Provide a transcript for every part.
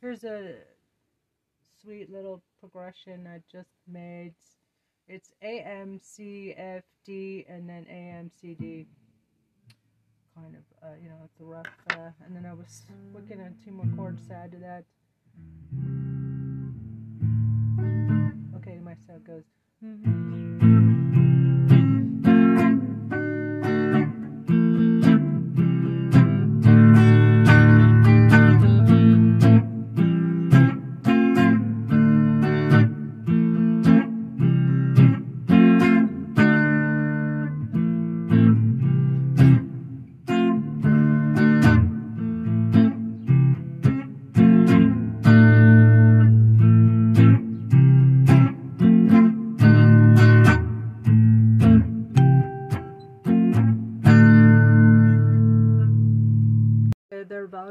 Here's a sweet little progression I just made. It's A, M, C, F, D, and then A, M, C, D. Kind of, you know, it's a rough, and then I was looking at two more chords to add to that. Okay, my sound goes.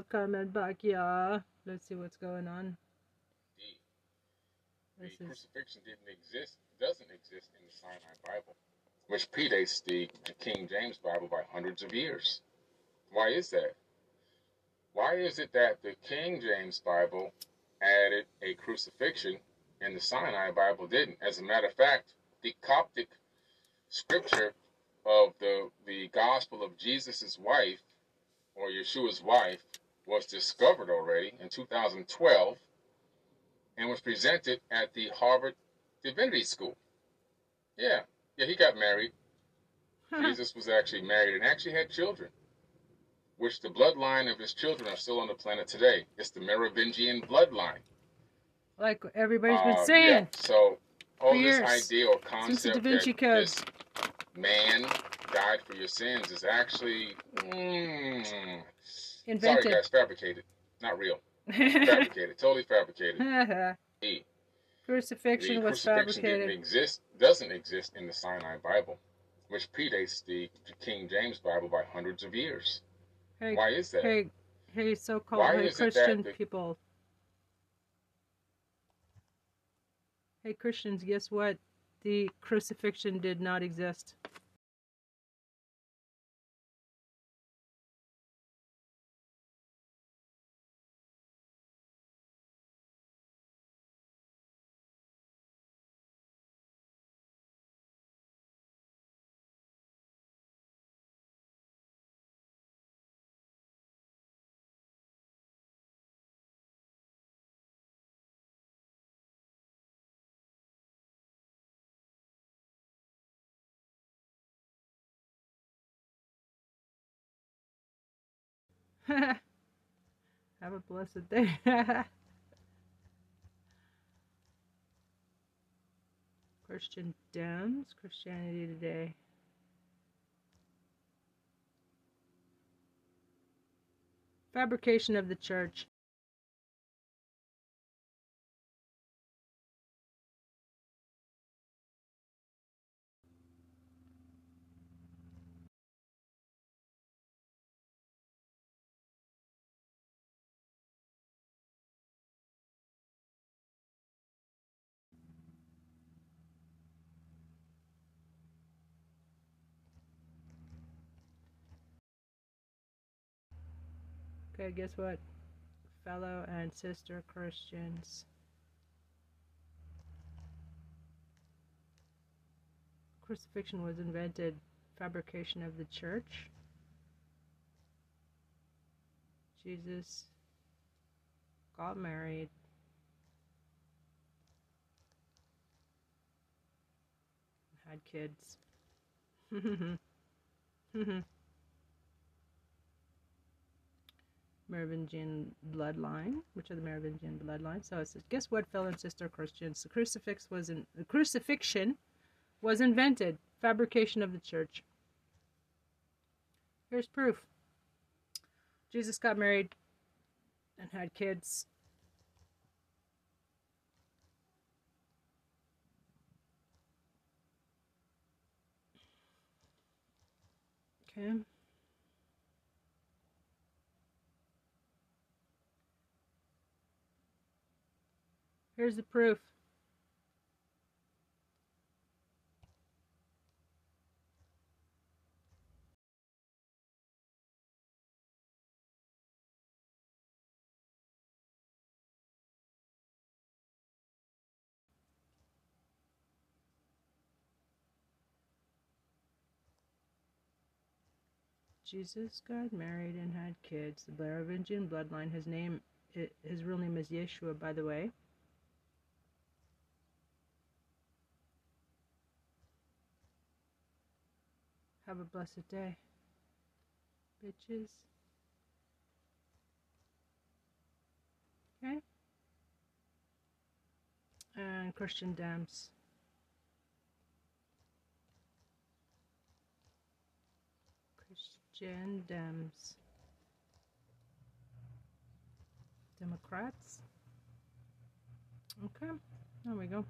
Comment back, yeah. Let's see what's going on. D. The crucifixion didn't exist, doesn't exist in the Sinai Bible, which predates the King James Bible by hundreds of years. Why is that? Why is it that the King James Bible added a crucifixion and the Sinai Bible didn't? As a matter of fact, the Coptic scripture of the Gospel of Jesus's wife, or Yeshua's wife, was discovered already in 2012 and was presented at the Harvard Divinity School. Yeah, he got married. Jesus was actually married and actually had children, which the bloodline of his children are still on the planet today. It's the Merovingian bloodline. Like everybody's been saying. Yeah. So all this idea or concept the Da Vinci Code. This man died for your sins is actually... invented. Sorry guys, fabricated. Not real. Fabricated. Totally fabricated. E. Crucifixion was fabricated. Crucifixion didn't exist, doesn't exist in the Sinai Bible, which predates the King James Bible by hundreds of years. Hey, why is that? Hey so-called Christian people. Hey Christians, guess what? The crucifixion did not exist. Have a blessed day. Christian Dems, Christianity Today. Fabrication of the church. Okay, guess what, fellow and sister Christians? Crucifixion was invented, fabrication of the church. Jesus got married. Had kids. Merovingian bloodline, which are the Merovingian bloodline. So it says, guess what, fellow and sister Christians? The crucifixion was invented. Fabrication of the church. Here's proof. Jesus got married and had kids. Okay. Here's the proof. Jesus got married and had kids. The Merovingian bloodline. His real name is Yeshua, by the way. Have a blessed day, bitches. Okay. And Christian Dems. Christian Dems. Democrats. Okay, there we go.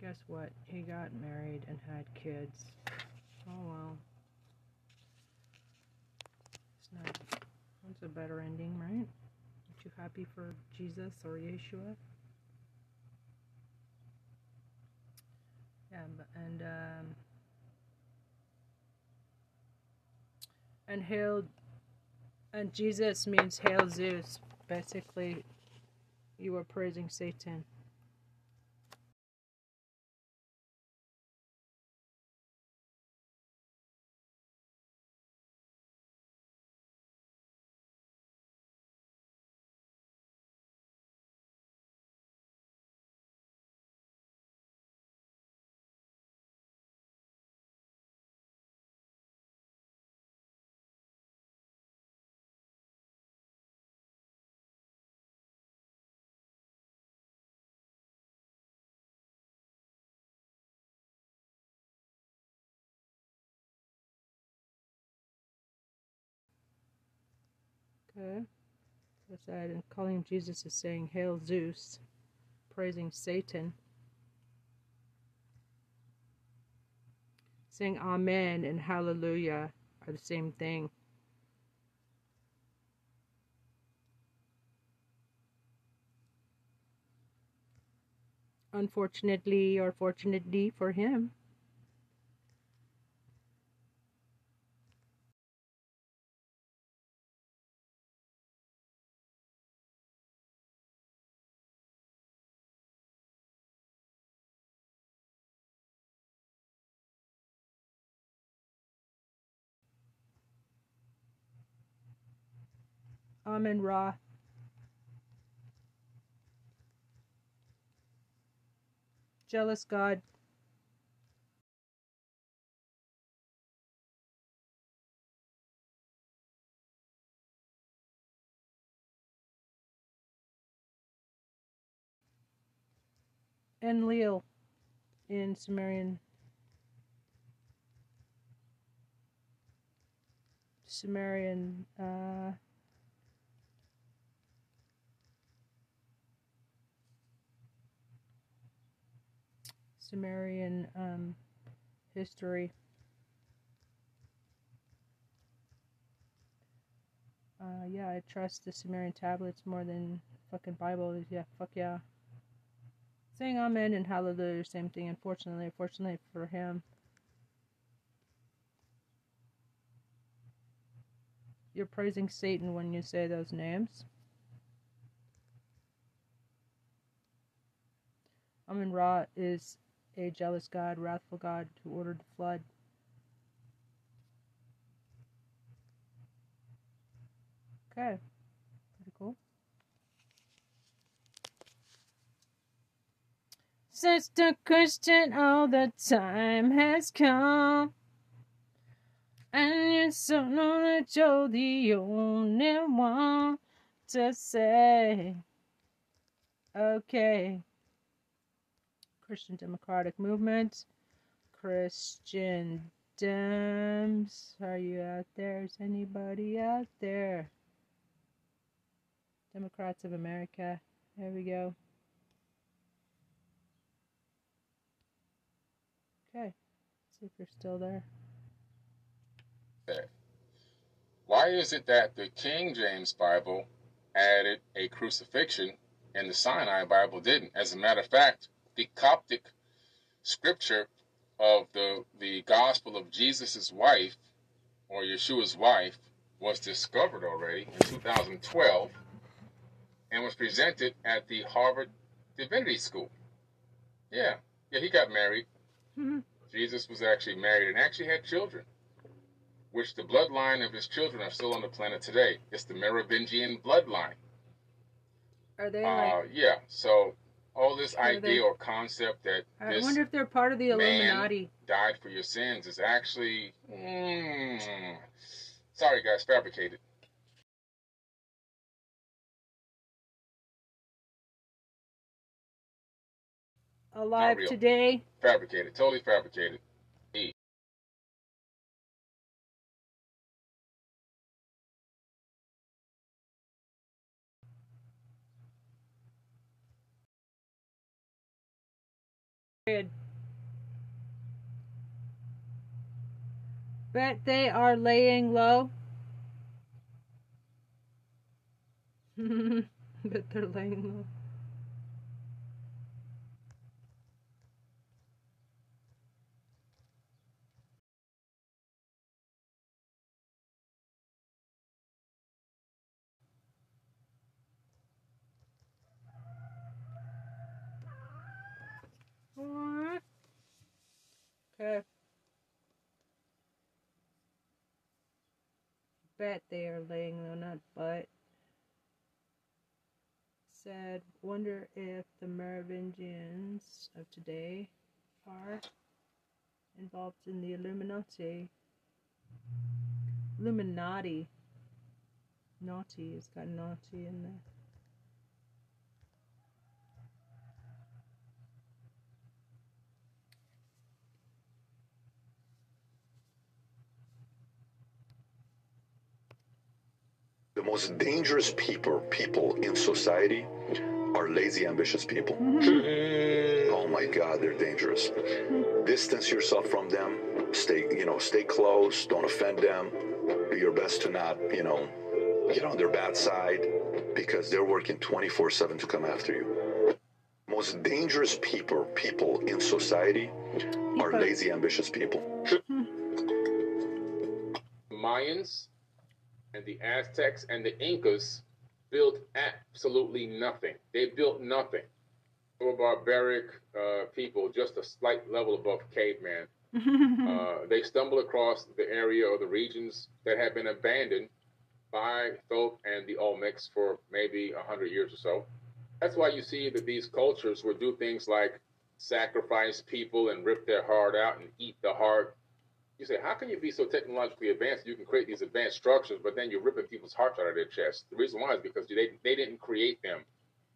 Guess what? He got married and had kids. Oh well. It's not. That's a better ending, right? Aren't you happy for Jesus or Yeshua? Yeah, and hail. And Jesus means hail Zeus. Basically, you are praising Satan. Okay, that's that. And calling Jesus is saying, hail Zeus, praising Satan, saying Amen and Hallelujah are the same thing. Unfortunately or fortunately for him. Amen Ra. Jealous God. Enlil in Sumerian. Sumerian history. Yeah, I trust the Sumerian tablets more than fucking Bible. Yeah, fuck yeah. Saying Amen and Hallelujah, same thing. Unfortunately, fortunately for him. You're praising Satan when you say those names. Amen Ra is a jealous God, wrathful God who ordered the flood. Okay, pretty cool. Since the Christian all the time has come, and you so know that you're the only one to say, okay. Christian Democratic Movement. Christian Dems. Are you out there? Is anybody out there? Democrats of America. There we go. Okay. Let's see if you're still there. Why is it that the King James Bible added a crucifixion and the Sinai Bible didn't? As a matter of fact, the Coptic scripture of the gospel of Jesus' wife, or Yeshua's wife, was discovered already in 2012 and was presented at the Harvard Divinity School. Yeah, he got married. Jesus was actually married and actually had children, which the bloodline of his children are still on the planet today. It's the Merovingian bloodline. Are they like... Yeah, so all this idea or concept that I wonder if they're part of the Illuminati. Died for your sins is actually... sorry, guys, fabricated. Alive today. Fabricated, totally fabricated. Bet they are laying low. Bet they're laying low. Okay. Bet they are laying low, not but. Said, wonder if the Merovingians of today are involved in the Illuminati. Illuminati. Naughty, it's got naughty in there. The most dangerous people in society are lazy, ambitious people. Oh my God, they're dangerous. Distance yourself from them. Stay close. Don't offend them. Do your best to not, get on their bad side, because they're working 24/7 to come after you. Most dangerous people in society are lazy, ambitious people. Mayans and the Aztecs and the Incas built absolutely nothing. They built nothing. They were barbaric people, just a slight level above caveman. They stumbled across the area or the regions that had been abandoned by Thoth and the Olmecs for maybe 100 years or so. That's why you see that these cultures would do things like sacrifice people and rip their heart out and eat the heart. You say, how can you be so technologically advanced you can create these advanced structures, but then you're ripping people's hearts out of their chest? The reason why is because they didn't create them.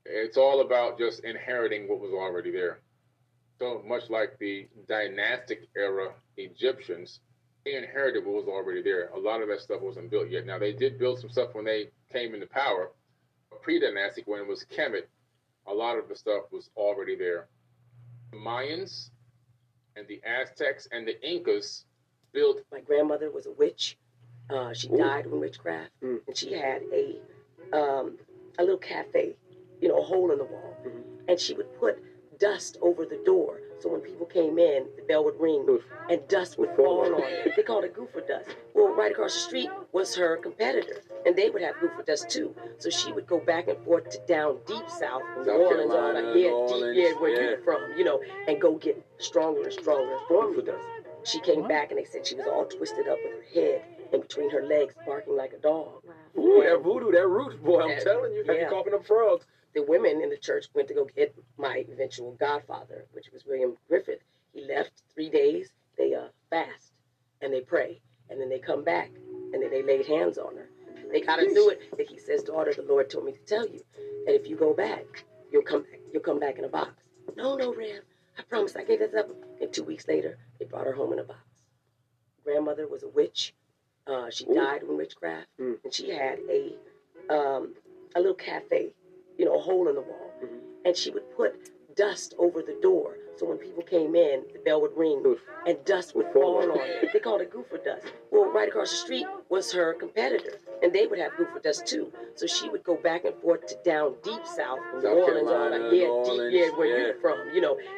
It's all about just inheriting what was already there. So much like the dynastic era Egyptians, they inherited what was already there. A lot of that stuff wasn't built yet. Now, they did build some stuff when they came into power. Pre-dynastic, when it was Kemet, a lot of the stuff was already there. The Mayans and the Aztecs and the Incas built. My grandmother was a witch. She died in witchcraft, and she had a little cafe, a hole in the wall, and she would put dust over the door, so when people came in, the bell would ring, and dust would fall on it. They called it goofer dust. Well, right across the street was her competitor, and they would have goofer dust too. So she would go back and forth to down deep south, New Orleans, where you're from, and go get stronger and stronger for dust. She came back and they said she was all twisted up with her head and between her legs, barking like a dog. Wow. Ooh, that voodoo, that roots, boy, I'm telling you, they're coughing up frogs. The women in the church went to go get my eventual godfather, which was William Griffith. He left 3 days, they fast and they pray, and then they come back and then they laid hands on her. They got her through it. That he says, daughter, the Lord told me to tell you that if you go back, you'll come back in a box. No, Ram. I promise I gave this up. And 2 weeks later, they brought her home in a box. Grandmother was a witch. She died in witchcraft. And she had a little cafe, a hole in the wall. And she would put dust over the door. So when people came in, the bell would ring, and dust would fall on it. They called it goofer dust. Well, right across the street was her competitor, and they would have goofer dust too. So she would go back and forth to down deep south, New Orleans, where you're from,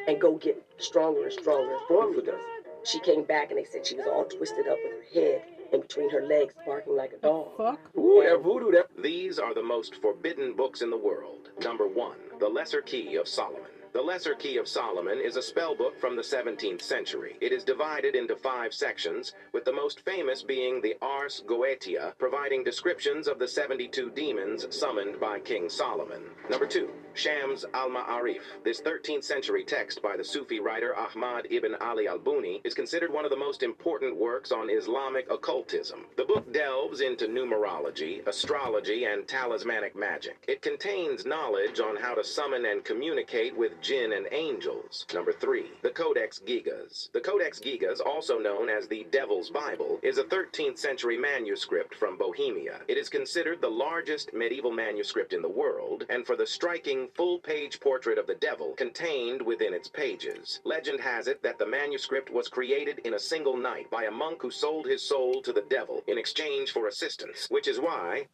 and go get stronger and stronger for goofer dust. She came back and they said she was all twisted up with her head and between her legs, barking like a dog. Ooh, that voodoo, that... These are the most forbidden books in the world. Number 1, the Lesser Key of Solomon. The Lesser Key of Solomon is a spellbook from the 17th century. It is divided into 5 sections, with the most famous being the Ars Goetia, providing descriptions of the 72 demons summoned by King Solomon. Number 2, Shams al-Ma'arif. This 13th century text by the Sufi writer Ahmad ibn Ali al-Buni is considered one of the most important works on Islamic occultism. The book delves into numerology, astrology, and talismanic magic. It contains knowledge on how to summon and communicate with jinn and angels. Number 3, the Codex Gigas. The Codex Gigas, also known as the Devil's Bible, is a 13th century manuscript from Bohemia. It is considered the largest medieval manuscript in the world, and for the striking full-page portrait of the devil contained within its pages. Legend has it that the manuscript was created in a single night by a monk who sold his soul to the devil in exchange for assistance, which is why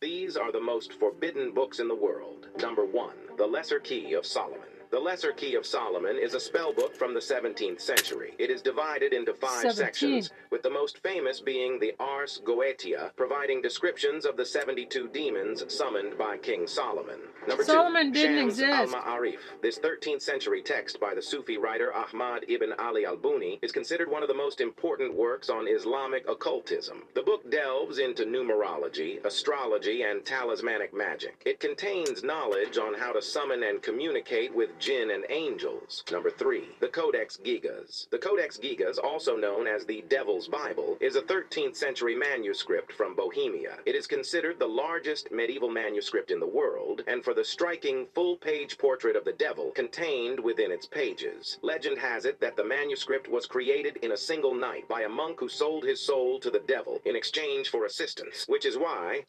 these are the most forbidden books in the world. Number 1, the Lesser Key of Solomon. The Lesser Key of Solomon is a spellbook from the 17th century. It is divided into 5 sections, with the most famous being the Ars Goetia, providing descriptions of the 72 demons summoned by King Solomon. Number 2, Shams al-Ma'arif. This 13th century text by the Sufi writer Ahmad ibn Ali al-Buni is considered one of the most important works on Islamic occultism. The book delves into numerology, astrology, and talismanic magic. It contains knowledge on how to summon and communicate with jinn and angels. Number 3, the Codex Gigas. The Codex Gigas, also known as the Devil's Bible, is a 13th century manuscript from Bohemia. It is considered the largest medieval manuscript in the world, and for the striking full-page portrait of the devil contained within its pages. Legend has it that the manuscript was created in a single night by a monk who sold his soul to the devil in exchange for assistance, which is why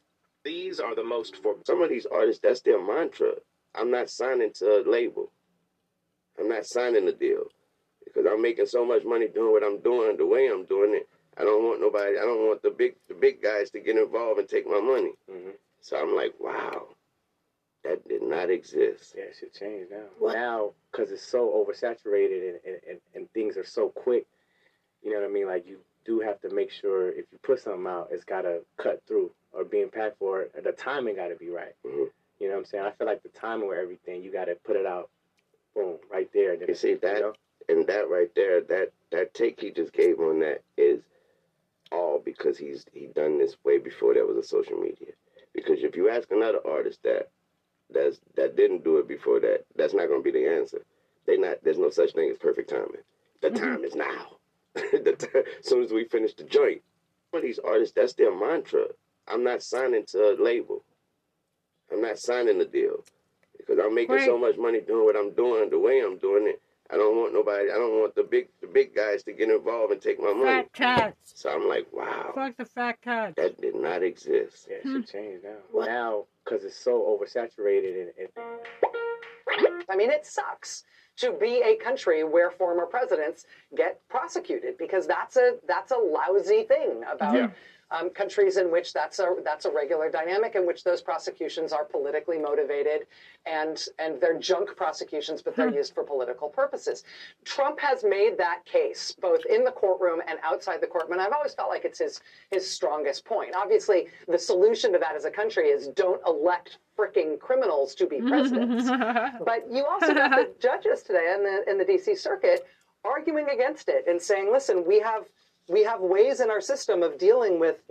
these are the most forbidden. Some of these artists, that's their mantra. I'm not signing to a label. I'm not signing a deal because I'm making so much money doing what I'm doing, the way I'm doing it. I don't want nobody, I don't want the big guys to get involved and take my money. Mm-hmm. So I'm like, wow, that did not exist. Yeah, it should change now. What? Now, because it's so oversaturated and things are so quick, you know what I mean? Like, you do have to make sure if you put something out, it's got to cut through or be impactful, or the timing got to be right. Mm-hmm. You know what I'm saying? I feel like the timing with everything, you got to put it out. Boom, right there. You see that, you know? And that right there, that take he just gave on that is all because he done this way before there was a social media. Because if you ask another artist that didn't do it before that, that's not going to be the answer. There's no such thing as perfect timing. The time is now. As soon as we finish the joint, for these artists, that's their mantra. I'm not signing to a label. I'm not signing a deal. Because I'm making so much money doing what I'm doing, the way I'm doing it. I don't want nobody, I don't want the big guys to get involved and take my money. Facts. So I'm like, wow. Fuck the facts. That did not exist. Yeah, it should change now. What? Now, because it's so oversaturated. I mean, it sucks to be a country where former presidents get prosecuted, because that's a lousy thing about... Yeah. Countries in which that's a regular dynamic, in which those prosecutions are politically motivated, and they're junk prosecutions, but they're used for political purposes. Trump has made that case both in the courtroom and outside the courtroom, and I've always felt like it's his strongest point. Obviously, the solution to that as a country is don't elect fricking criminals to be presidents. But you also got the judges today in the D.C. Circuit arguing against it and saying, listen, we have ways in our system of dealing with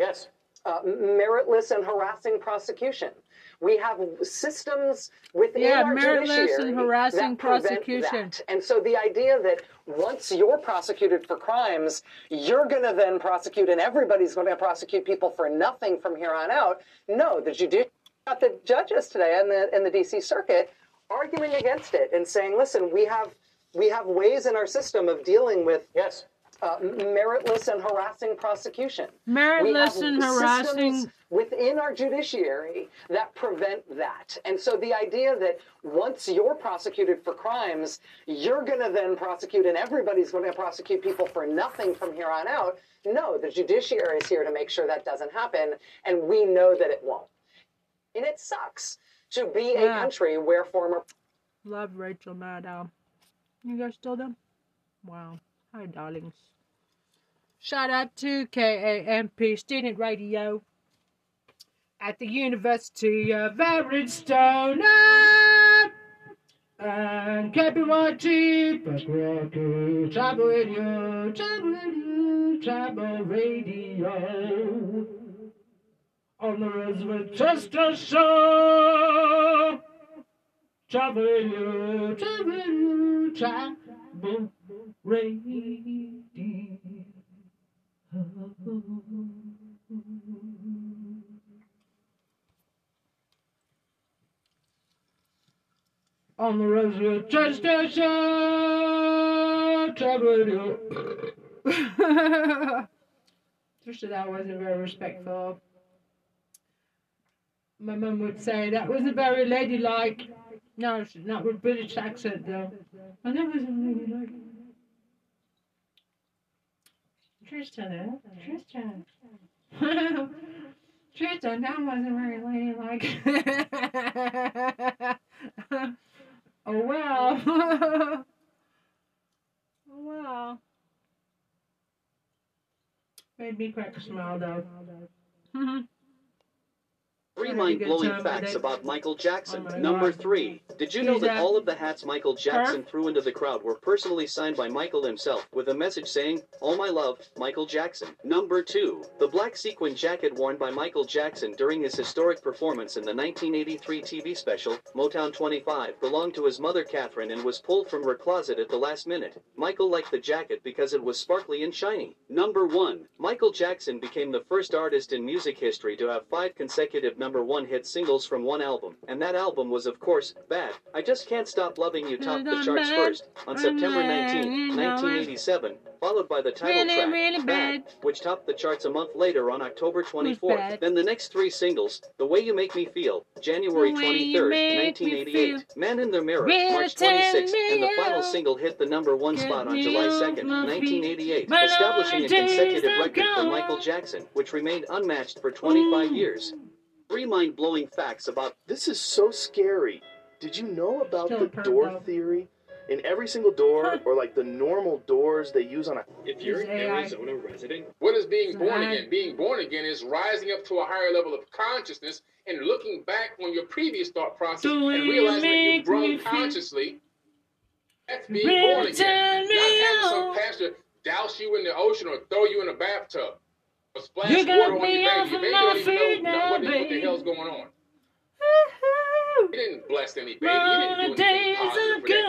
meritless and harassing prosecution. We have systems within our judiciary that prevent that. And so the idea that once you're prosecuted for crimes, you're going to then prosecute, and everybody's going to prosecute people for nothing from here on out. No, the judiciary got the judges today in the D.C. Circuit arguing against it and saying, listen, we have ways in our system of dealing with... Yes. Meritless and harassing prosecution. Meritless and harassing within our judiciary that prevent that. And so the idea that once you're prosecuted for crimes, you're going to then prosecute, and everybody's going to prosecute people for nothing from here on out. No, the judiciary is here to make sure that doesn't happen, and we know that it won't. And it sucks to be a country where former... Love Rachel Maddow. You guys still there? Wow. Hi, darlings. Shout out to KAMP Student Radio at the University of Arizona. And keeping my teeth back record. Tribal radio, tribal radio, tribal radio. On the Roosevelt Chester Show. Tribal radio, tribal radio, tribal radio. On the Roosevelt Chester Show, tribal radio. Especially that wasn't very respectful. My mum would say that wasn't very ladylike. No, not with British accent though. And that wasn't ladylike. Tristan, eh? Tristan. Tristan, that wasn't very ladylike. Oh well. Oh well. Made me crack a smile though. Three mind-blowing facts about Michael Jackson. Oh Number 3. Did you know that all of the hats Michael Jackson threw into the crowd were personally signed by Michael himself, with a message saying, "All my love, Michael Jackson." Number 2. The black sequin jacket worn by Michael Jackson during his historic performance in the 1983 TV special, Motown 25, belonged to his mother Catherine and was pulled from her closet at the last minute. Michael liked the jacket because it was sparkly and shiny. Number 1. Michael Jackson became the first artist in music history to have 5 consecutive number 1 hit singles from one album, and that album was, of course, Bad. I Just Can't Stop Loving You topped the charts first on September 19, 1987, followed by the title track, Bad, which topped the charts a month later on October 24th. Then the next 3 singles, The Way You Make Me Feel, January 23rd, 1988, Man in the Mirror, March 26th, and the final single hit the number 1 spot on July 2nd, 1988, establishing a consecutive record for Michael Jackson, which remained unmatched for 25 years. 3 mind-blowing facts about... This is so scary. Did you know about the door theory? In every single door, or like the normal doors they use on a... If you're an Arizona resident... What is being born again? Being born again is rising up to a higher level of consciousness and looking back on your previous thought process and realizing that you've grown consciously. That's being born again. Not having some pastor douse you in the ocean or throw you in a bathtub. Splash you got me off of my feet now, what the hell's going on? You didn't bless any baby. You didn't do anything positive for that kid.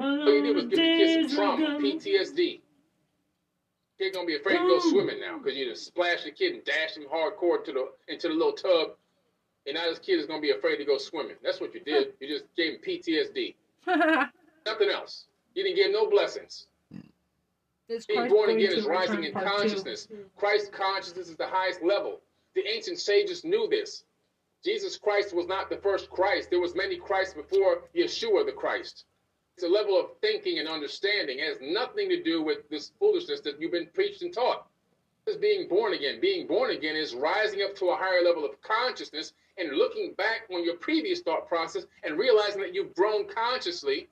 All you did was give the kid some trauma, PTSD. Kid's gonna be afraid to go swimming now because you just splash the kid and dash him hardcore to the into the little tub, and now this kid is gonna be afraid to go swimming. That's what you did. You just gave him PTSD. Nothing else. You didn't give no blessings. Being born again is rising in consciousness. Christ's consciousness is the highest level. The ancient sages knew this. Jesus Christ was not the first Christ. There was many Christs before Yeshua the Christ. It's a level of thinking and understanding. It has nothing to do with this foolishness that you've been preached and taught. This is being born again. Being born again is rising up to a higher level of consciousness and looking back on your previous thought process and realizing that you've grown consciously.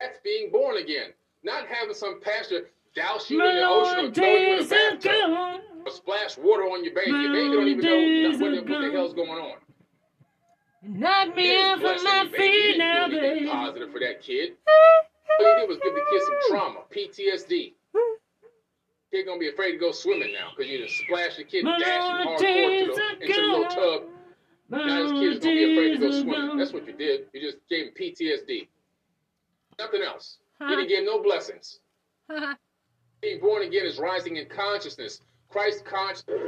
That's being born again. Not having some pastor douse you in the ocean or throw you in a bathtub or splash water on your baby. Your baby don't even know what the hell's going on. Knock me off of my feet now, baby. You didn't do anything positive for that kid. All you did was give the kid some trauma, PTSD. Kid's gonna be afraid to go swimming now because you just splash the kid and dash him hardcore into the little tub. Now this kid's gonna be afraid to go swimming. That's what you did. You just gave him PTSD. Nothing else. You didn't get no blessings. Being born again is rising in consciousness. Christ consciousness.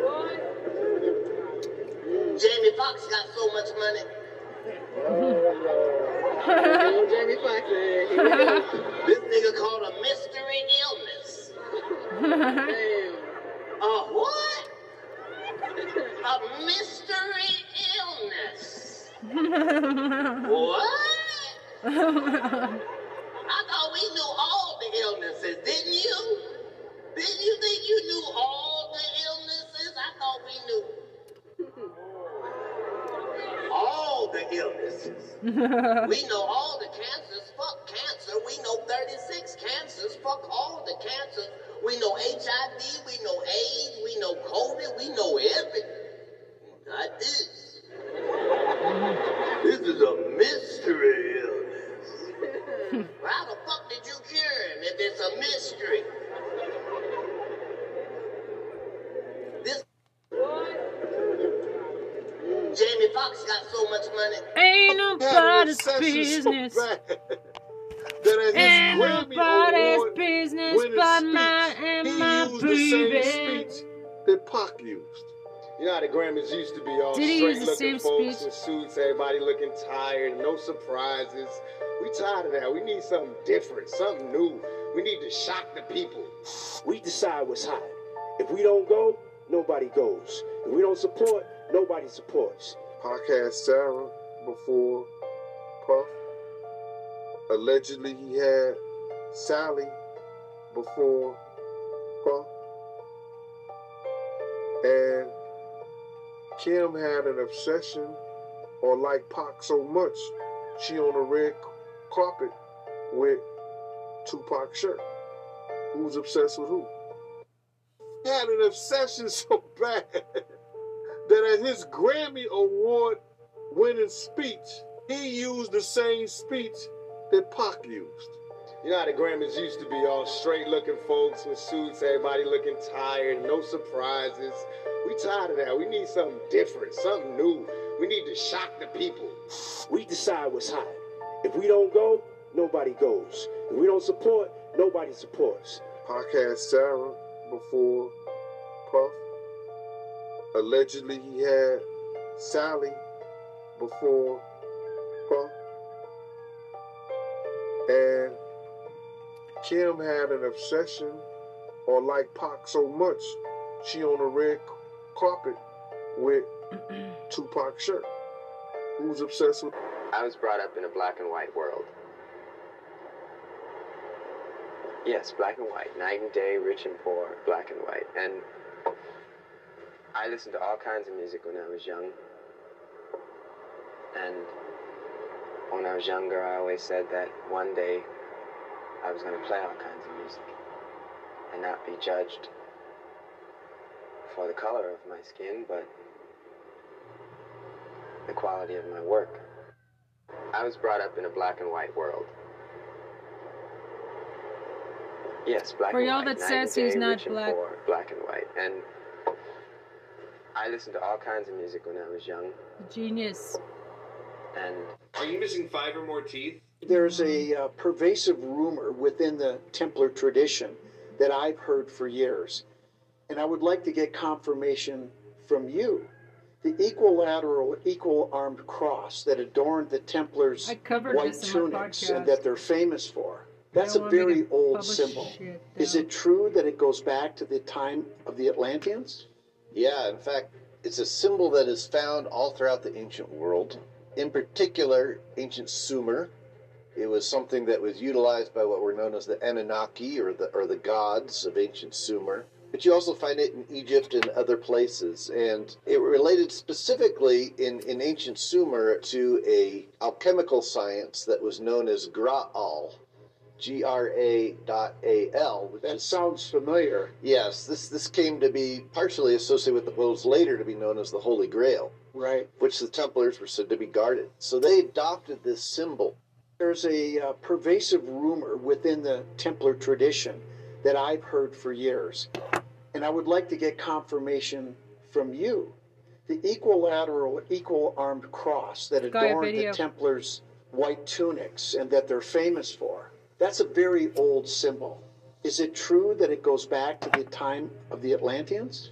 Jamie Foxx got so much money. Jamie Foxx. This nigga called a mystery illness. What? A mystery illness. What? I thought we knew all the illnesses, didn't you? Didn't you think you knew all the illnesses? I thought we knew all the illnesses. We know all the cancers, fuck cancer. We know 36 cancers, fuck all the cancers. We know HIV, we know AIDS, we know COVID, we know everything. Not this. This is a mystery illness. How the fuck did you cure him if it's a mystery? This Jamie Foxx got so much money. Ain't nobody's business. So ain't nobody's business but mine and my baby. That Pac used. You know how the Grammys used to be all straight-looking folks in suits, everybody looking tired, no surprises. We tired of that. We need something different, something new. We need to shock the people. We decide what's hot. If we don't go, nobody goes. If we don't support, nobody supports. Podcast Sarah before Puff. Allegedly, he had Sally before Puff. And Kim had an obsession or liked Pac so much, she on a red carpet with Tupac shirt. Who's obsessed with who? He had an obsession so bad that at his Grammy Award winning speech, he used the same speech that Pac used. You know how the Grammys used to be all straight-looking folks with suits, everybody looking tired, no surprises. We tired of that. We need something different, something new. We need to shock the people. We decide what's hot. If we don't go, nobody goes. If we don't support, nobody supports. Podcast Sarah before Puff. Allegedly, he had Sally before Puff. And Kim had an obsession or liked Pac so much, she on a red carpet with Tupac shirt. Who's obsessed with? I was brought up in a black and white world. Yes, black and white, night and day, rich and poor, black and white. And I listened to all kinds of music when I was young. And when I was younger, I always said that one day I was going to play all kinds of music and not be judged for the color of my skin, but the quality of my work. I was brought up in a black and white world. Yes, black and white. For y'all that says he's not black. Black and white. And I listened to all kinds of music when I was young. Genius. And are you missing 5 or more teeth? There's a pervasive rumor within the Templar tradition that I've heard for years, and I would like to get confirmation from you. The equilateral, equal-armed cross that adorned the Templars' white tunics and that they're famous for, that's a very old symbol. Is it true that it goes back to the time of the Atlanteans? Yeah, in fact, it's a symbol that is found all throughout the ancient world, in particular ancient Sumer. It was something that was utilized by what were known as the Anunnaki, or the gods of ancient Sumer. But you also find it in Egypt and other places. And it related specifically in ancient Sumer to a alchemical science that was known as Graal, G-R-A.A-L. That sounds familiar. Yes, this came to be partially associated with what was later to be known as the Holy Grail. Right. Which the Templars were said to be guarded. So they adopted this symbol. There's a pervasive rumor within the Templar tradition that I've heard for years, and I would like to get confirmation from you. The equilateral, equal-armed cross that adorned the Templars' white tunics and that they're famous for, that's a very old symbol. Is it true that it goes back to the time of the Atlanteans?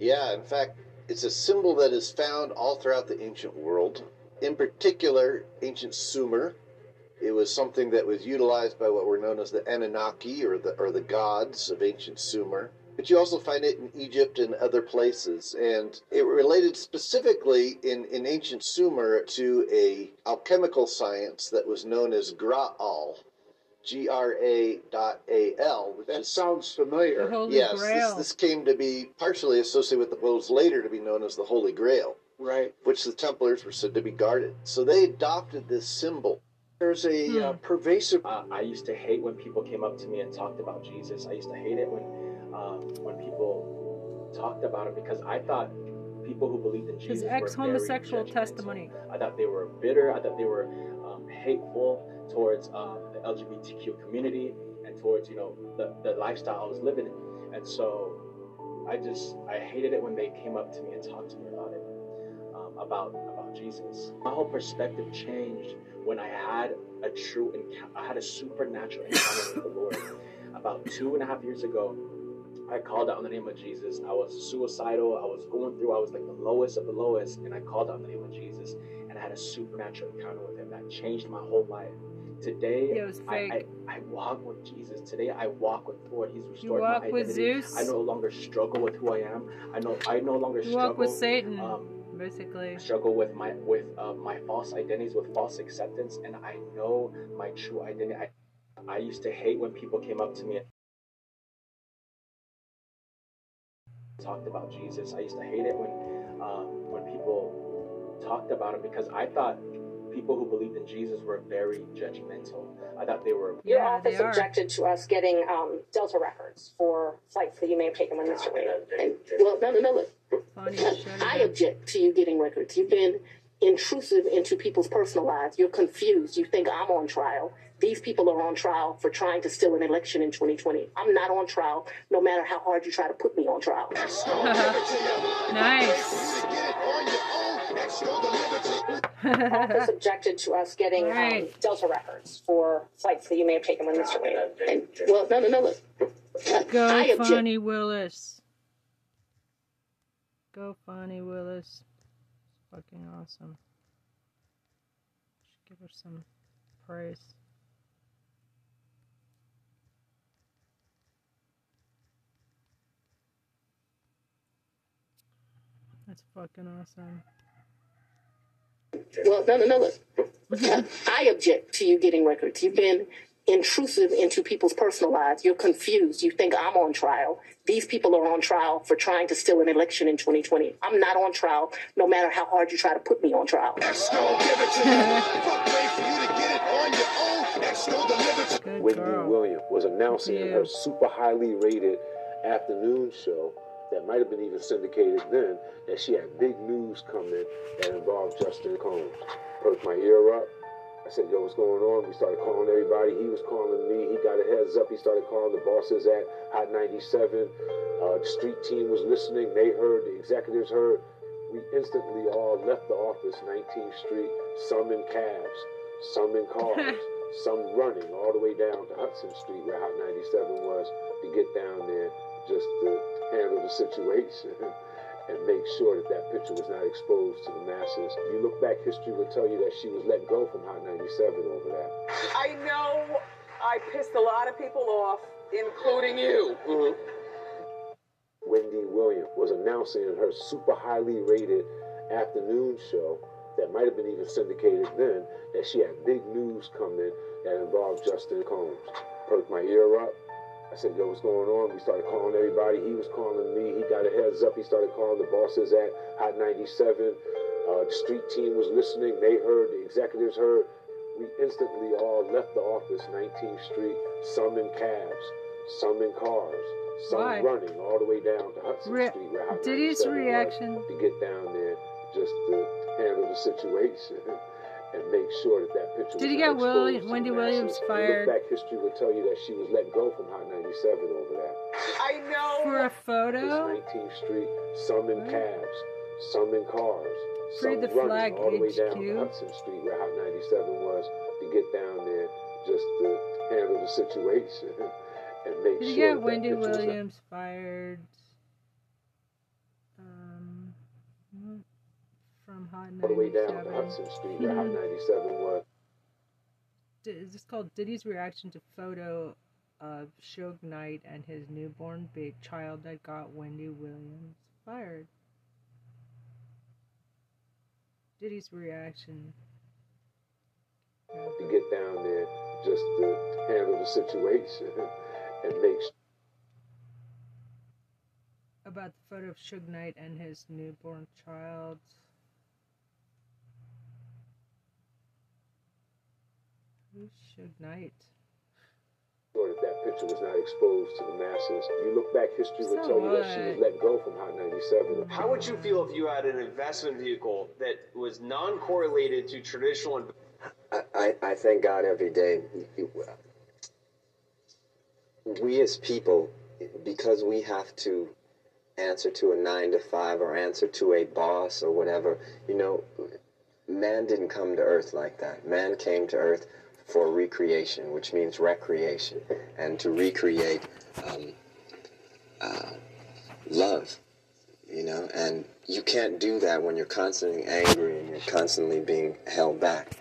Yeah, in fact, it's a symbol that is found all throughout the ancient world, in particular ancient Sumer. It was something that was utilized by what were known as the Anunnaki, or the gods of ancient Sumer. But you also find it in Egypt and other places. And it related specifically in ancient Sumer to a alchemical science that was known as Graal, G-R-A.A-L. That sounds familiar. Yes, this came to be partially associated with what was later to be known as the Holy Grail. Right. Which the Templars were said to be guarded. So they adopted this symbol. There's a pervasive... I used to hate when people came up to me and talked about Jesus. I used to hate it when people talked about him, because I thought people who believed in Jesus were ex-homosexual testimony. I thought they were bitter. I thought they were hateful towards LGBTQ community and towards, you know, the lifestyle I was living in. And so I hated it when they came up to me and talked to me about it, about Jesus. My whole perspective changed when I had a true encounter. I had a supernatural encounter with the Lord. About 2.5 years ago, I called out in the name of Jesus. I was suicidal. I was like the lowest of the lowest, and I called out in the name of Jesus, and I had a supernatural encounter with him that changed my whole life. Today, I walk with Jesus. Today, I walk with the Lord. He's restored my identity. You walk with Zeus. I no longer struggle with who I am. I no longer struggle. You walk with Satan. Basically, I struggle with my false identities, with false acceptance, and I know my true identity. I used to hate when people came up to me and talked about Jesus. I used to hate it when people talked about him, because I thought people who believed in Jesus were very judgmental. I thought they were. Your office objected to us getting Delta records for flights that you may have taken when menstruating. Well, no, look. I object to you getting records. You've been intrusive into people's personal lives. You're confused. You think I'm on trial. These people are on trial for trying to steal an election in 2020. I'm not on trial, no matter how hard you try to put me on trial. Nice. Office objected to us getting Delta records for flights that you may have taken when menstruating. Well, no, look. Go Fonnie Willis. Go Fonnie Willis. Fucking awesome. Just give her some praise. That's fucking awesome. Well, no, look. I object to you getting records. You've been intrusive into people's personal lives. You're confused. You think I'm on trial. These people are on trial for trying to steal an election in 2020. I'm not on trial, no matter how hard you try to put me on trial. Wendy Williams was announcing in her super highly rated afternoon show that might have been even syndicated then, that she had big news coming that involved Justin Combs. Perked my ear up. I said, yo, what's going on? We started calling everybody. He was calling me. He got a heads up. He started calling the bosses at Hot 97. The street team was listening. They heard. The executives heard. We instantly all left the office, 19th Street, some in cabs, some in cars, some running all the way down to Hudson Street where Hot 97 was to get down there just to handle the situation. And make sure that that picture was not exposed to the masses. You look back, history will tell you that she was let go from Hot 97 over that. I know I pissed a lot of people off, including you. Mm-hmm. Wendy Williams was announcing in her super highly rated afternoon show that might have been even syndicated then, that she had big news coming that involved Justin Combs. Perked my ear up. I said, yo, what's going on? We started calling everybody. He was calling me. He got a heads up. He started calling the bosses at Hot 97. The street team was listening. They heard. The executives heard. We instantly all left the office, 19th Street, some in cabs, some in cars, some running all the way down to Hudson Street. Where Hot 97 was, to get down there just to handle the situation. And make sure that that picture was not exposed to the masses. Did he get Wendy Williams fired? Look back, history will tell you that she was let go from Hot 97 over that. I know. For a photo? This 19th Street, some in cabs, some in cars, some running all the way down to Hudson Street where Hot 97 was to get down there just to handle the situation. And make sure. Did he get Wendy Williams fired? From Hot 97. All the way down to Hudson Street where Hot 97 was. Is this called Diddy's reaction to photo of Suge Knight and his newborn big child that got Wendy Williams fired? Diddy's reaction. To get down there just to handle the situation and make sure. About the photo of Suge Knight and his newborn child. Who's Suge Knight? That picture was not exposed to the masses. You look back, history will tell you that she was let go from Hot 97. How would you feel if you had an investment vehicle that was non-correlated to traditional? I thank God every day. We as people, because we have to answer to a 9-to-5 or answer to a boss or whatever, you know, man didn't come to earth like that. Man came to earth for recreation, which means recreation, and to recreate love, you know, and you can't do that when you're constantly angry and you're constantly being held back.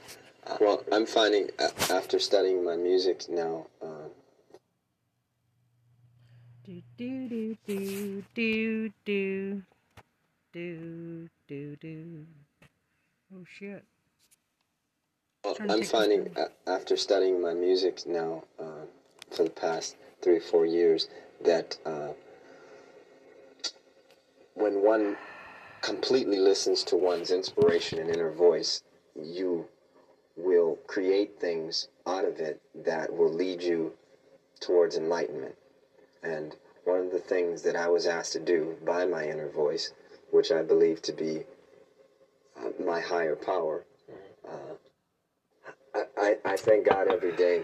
Well, I'm finding, after studying my music now, Oh shit. Well, I'm finding after studying my music now for the past 3 or 4 years that when one completely listens to one's inspiration and inner voice, you will create things out of it that will lead you towards enlightenment. And one of the things that I was asked to do by my inner voice, which I believe to be my higher power, I thank God every day.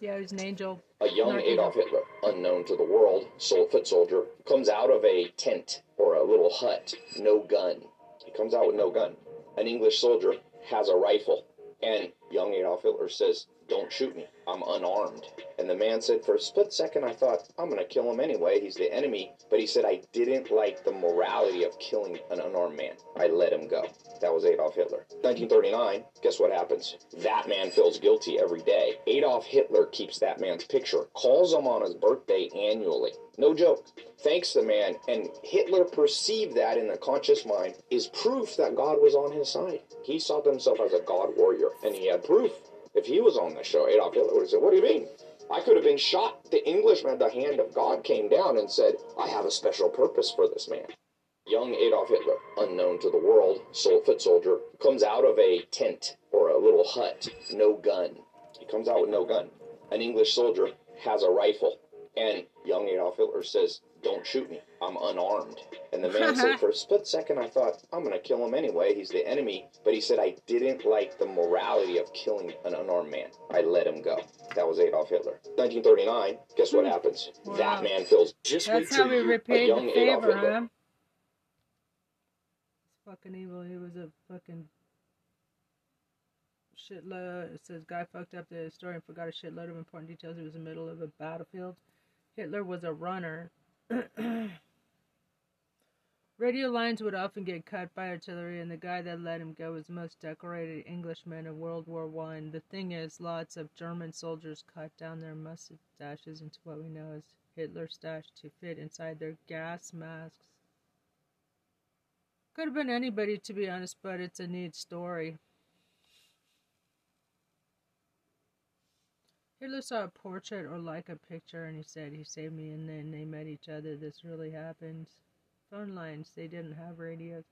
Yeah, he's an angel. A young Adolf Hitler, unknown to the world, foot soldier, comes out of a tent or a little hut, no gun. He comes out with no gun. An English soldier has a rifle, and young Adolf Hitler says, "Don't shoot me. I'm unarmed." And the man said, for a split second, I thought, I'm going to kill him anyway. He's the enemy. But he said, I didn't like the morality of killing an unarmed man. I let him go. That was Adolf Hitler. 1939, guess what happens? That man feels guilty every day. Adolf Hitler keeps that man's picture, calls him on his birthday annually. No joke. Thanks the man. And Hitler perceived that in the conscious mind is proof that God was on his side. He saw himself as a God warrior, and he had proof. If he was on the show, Adolf Hitler would have said, what do you mean? I could have been shot. The Englishman, the hand of God came down and said, I have a special purpose for this man. Young Adolf Hitler, unknown to the world, foot soldier, comes out of a tent or a little hut, no gun. He comes out with no gun. An English soldier has a rifle, and young Adolf Hitler says, don't shoot me. I'm unarmed. And the man said, for a split second, I thought, I'm going to kill him anyway. He's the enemy. But he said, I didn't like the morality of killing an unarmed man. I let him go. That was Adolf Hitler. 1939, guess what happens? Wow. That man feels just like a young Adolf Hitler. Huh? It's fucking evil. He was a fucking shitload. It says, guy fucked up the historian, forgot a shitload of important details. He was in the middle of a battlefield. Hitler was a runner. Radio lines would often get cut by artillery, and the guy that let him go was the most decorated Englishman of World War I. The thing is, lots of German soldiers cut down their mustaches into what we know as Hitler stache to fit inside their gas masks. Could have been anybody, to be honest, but it's a neat story. Hitler saw a portrait or like a picture, and he said, he saved me, and then they met each other. This really happened. Phone lines, they didn't have radios.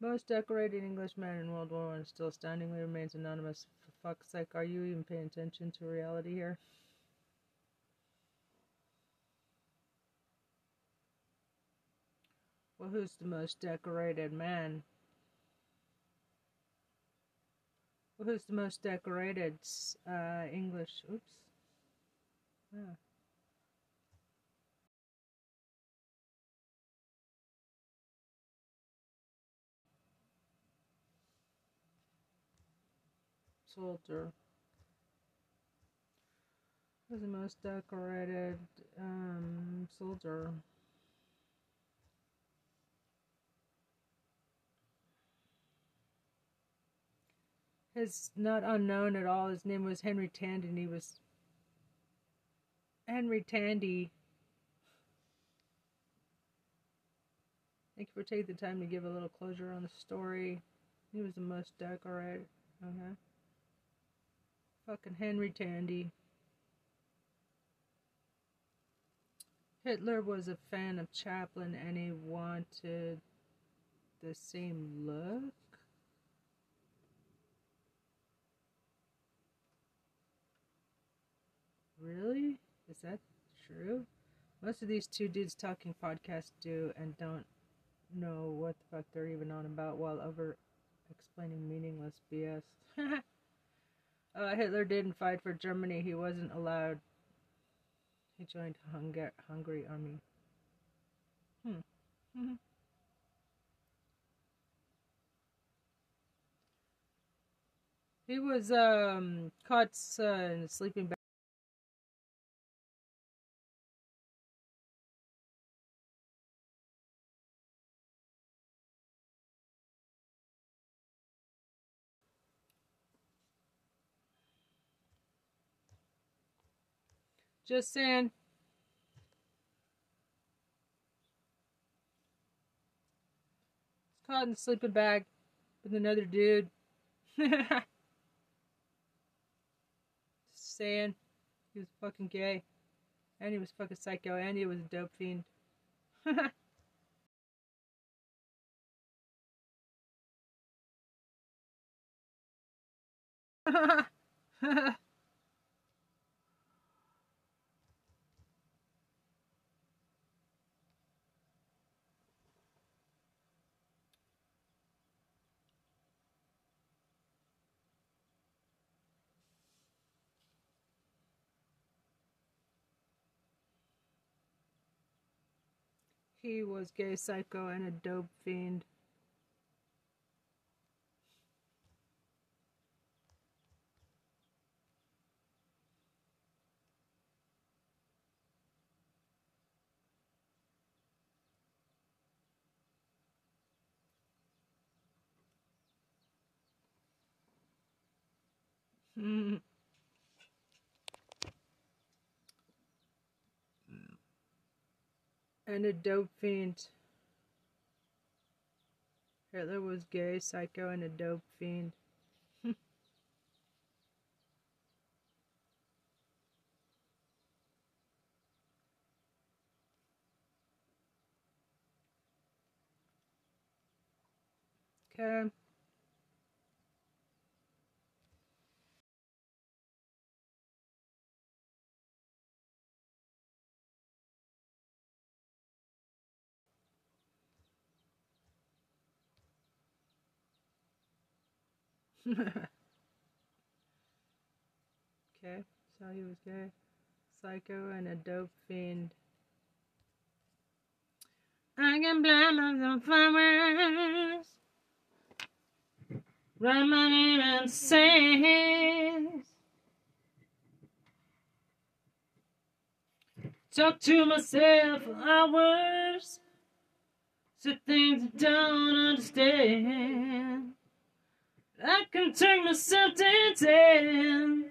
Most decorated Englishman in World War I still stunningly remains anonymous. For fuck's sake, are you even paying attention to reality here? Well, who's the most decorated man? Well, who's the most decorated English? Oops. Yeah. Soldier. Who's the most decorated soldier? Is not unknown at all. His name was Henry Tandy, and he was Henry Tandy. Thank you for taking the time to give a little closure on the story. He was the most decorated. Okay. Fucking Henry Tandy. Hitler was a fan of Chaplin, and he wanted the same look. Really? Is that true? Most of these two dudes talking podcasts do and don't know what the fuck they're even on about while over explaining meaningless BS. Hitler didn't fight for Germany. He wasn't allowed. He joined Hungary army. He was caught sleeping back. Just saying. It's caught in the sleeping bag with another dude. Just saying. He was fucking gay. And he was fucking psycho. And he was a dope fiend. He was gay, psycho, and a dope fiend. And a dope fiend. Hitler was gay, psycho, and a dope fiend. Okay. Okay, so he was gay, psycho, and a dope fiend. I can blame on the flowers, write my name and sing. Talk to myself for hours, say things I don't understand. I can take myself dancing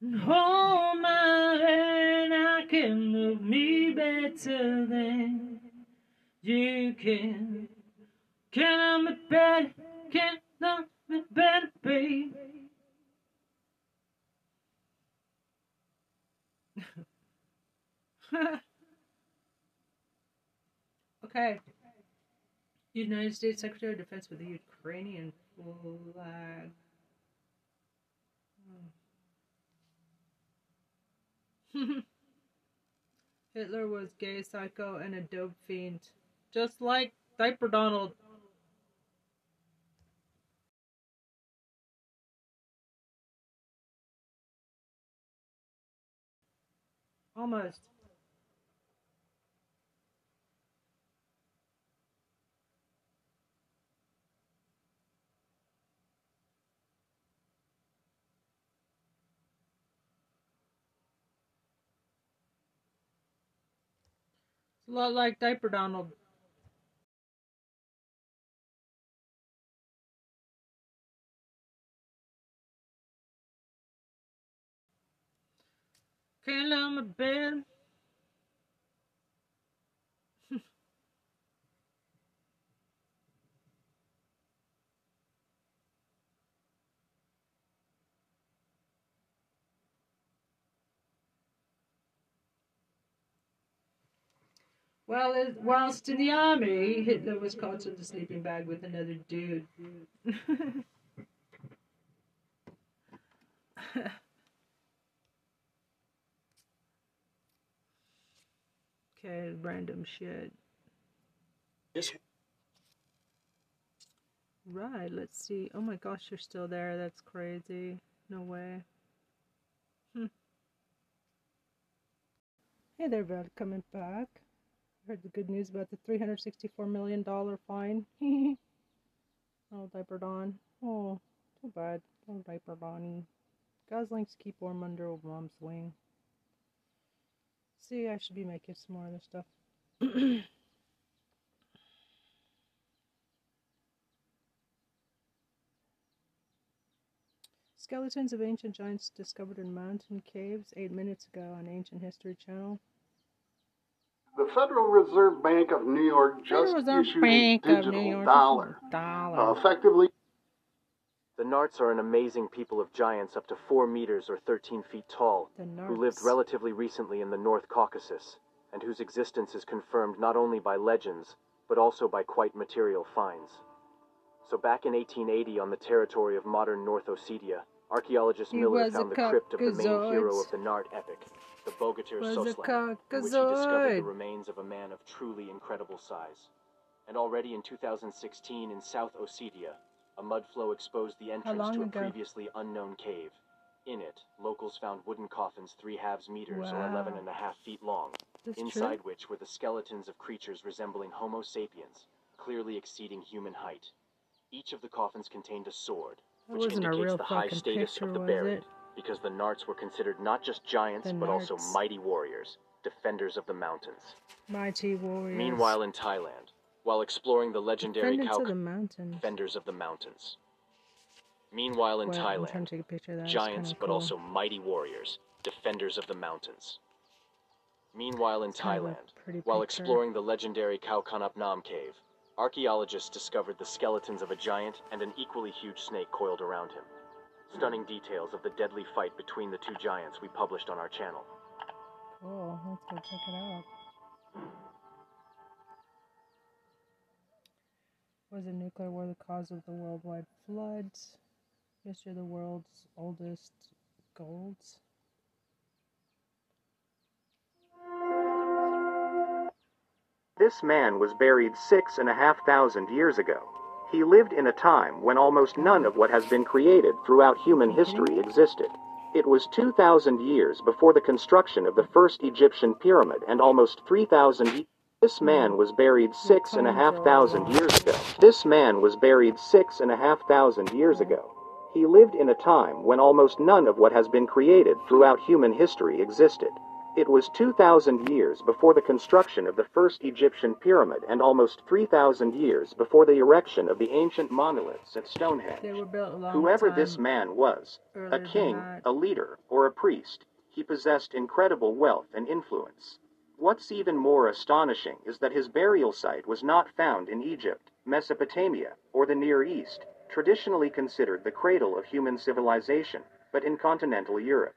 and hold my hand. I can love me better than you can. Can I love me better? Can I love me better, babe? Okay. United States Secretary of Defense with the Ukrainian flag. Hitler was gay, psycho, and a dope fiend. Just like Diaper Donald. Almost. A lot like Diaper Donald. Can't lay on my bed. Well, whilst in the army, Hitler was caught in the sleeping bag with another dude. Okay, random shit. Yes. Right, let's see. Oh my gosh, you're still there. That's crazy. No way. Hey there, Brad. Coming back. I heard the good news about the $364 million fine. Oh, diaper Don. Oh, too bad. Oh, diaper Donnie. Goslings keep warm under mom's wing. See, I should be making some more of this stuff. Skeletons of ancient giants discovered in mountain caves 8 minutes ago on Ancient History Channel. The Federal Reserve Bank of New York just issued a digital dollar. Effectively, the Narts are an amazing people of giants up to 4 meters or 13 feet tall who lived relatively recently in the North Caucasus and whose existence is confirmed not only by legends but also by quite material finds. So back in 1880 on the territory of modern North Ossetia, archaeologist Miller found the crypt of the main hero of the Nart epic, the Bogatyr Soslan, in which he discovered the remains of a man of truly incredible size. And already in 2016 in South Ossetia, a mudflow exposed the entrance to a previously unknown cave. In it, locals found wooden coffins 3.5 meters or 11.5 feet long, inside which were the skeletons of creatures resembling Homo sapiens, clearly exceeding human height. Each of the coffins contained a sword, which indicates the high status of the buried, because the Narts were considered not just giants, but also mighty warriors, defenders of the mountains. Mighty warriors. Meanwhile in Thailand, while exploring the legendary defenders of the mountains. Meanwhile in Thailand, giants, but also mighty warriors, defenders of the mountains. Meanwhile in Thailand, while exploring the legendary Khao Khanop Nam cave, archaeologists discovered the skeletons of a giant and an equally huge snake coiled around him. Stunning details of the deadly fight between the two giants we published on our channel. Cool, let's go check it out. Was the nuclear war the cause of the worldwide floods? History of the world's oldest golds. This man was buried 6,500 years ago. He lived in a time when almost none of what has been created throughout human history existed. It was 2,000 years before the construction of the first Egyptian pyramid and almost 3,000 years. This man was buried 6,500 years ago. This man was buried 6,500 years ago. He lived in a time when almost none of what has been created throughout human history existed. It was 2,000 years before the construction of the first Egyptian pyramid and almost 3,000 years before the erection of the ancient monoliths at Stonehenge. Whoever this man was, a king, a leader, or a priest, he possessed incredible wealth and influence. What's even more astonishing is that his burial site was not found in Egypt, Mesopotamia, or the Near East, traditionally considered the cradle of human civilization, but in continental Europe.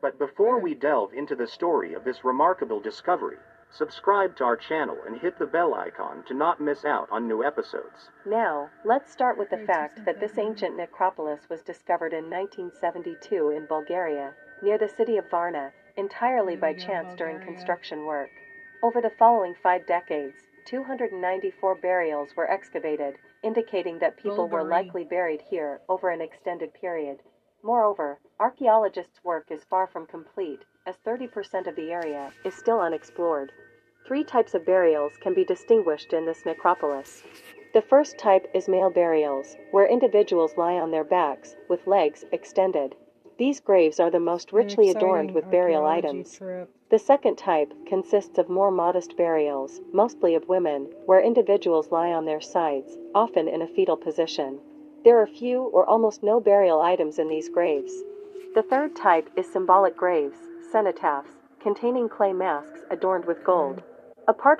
But before we delve into the story of this remarkable discovery, subscribe to our channel and hit the bell icon to not miss out on new episodes. Now, let's start with the fact that this ancient necropolis was discovered in 1972 in Bulgaria, near the city of Varna, entirely by chance during construction work. Over the following 5 decades, 294 burials were excavated, indicating that people were likely buried here over an extended period. Moreover, archaeologists' work is far from complete, as 30% of the area is still unexplored. 3 types of burials can be distinguished in this necropolis. The first type is male burials, where individuals lie on their backs, with legs extended. These graves are the most richly adorned with burial items. The second type consists of more modest burials, mostly of women, where individuals lie on their sides, often in a fetal position. There are few or almost no burial items in these graves. The third type is symbolic graves, cenotaphs, containing clay masks adorned with gold. Apart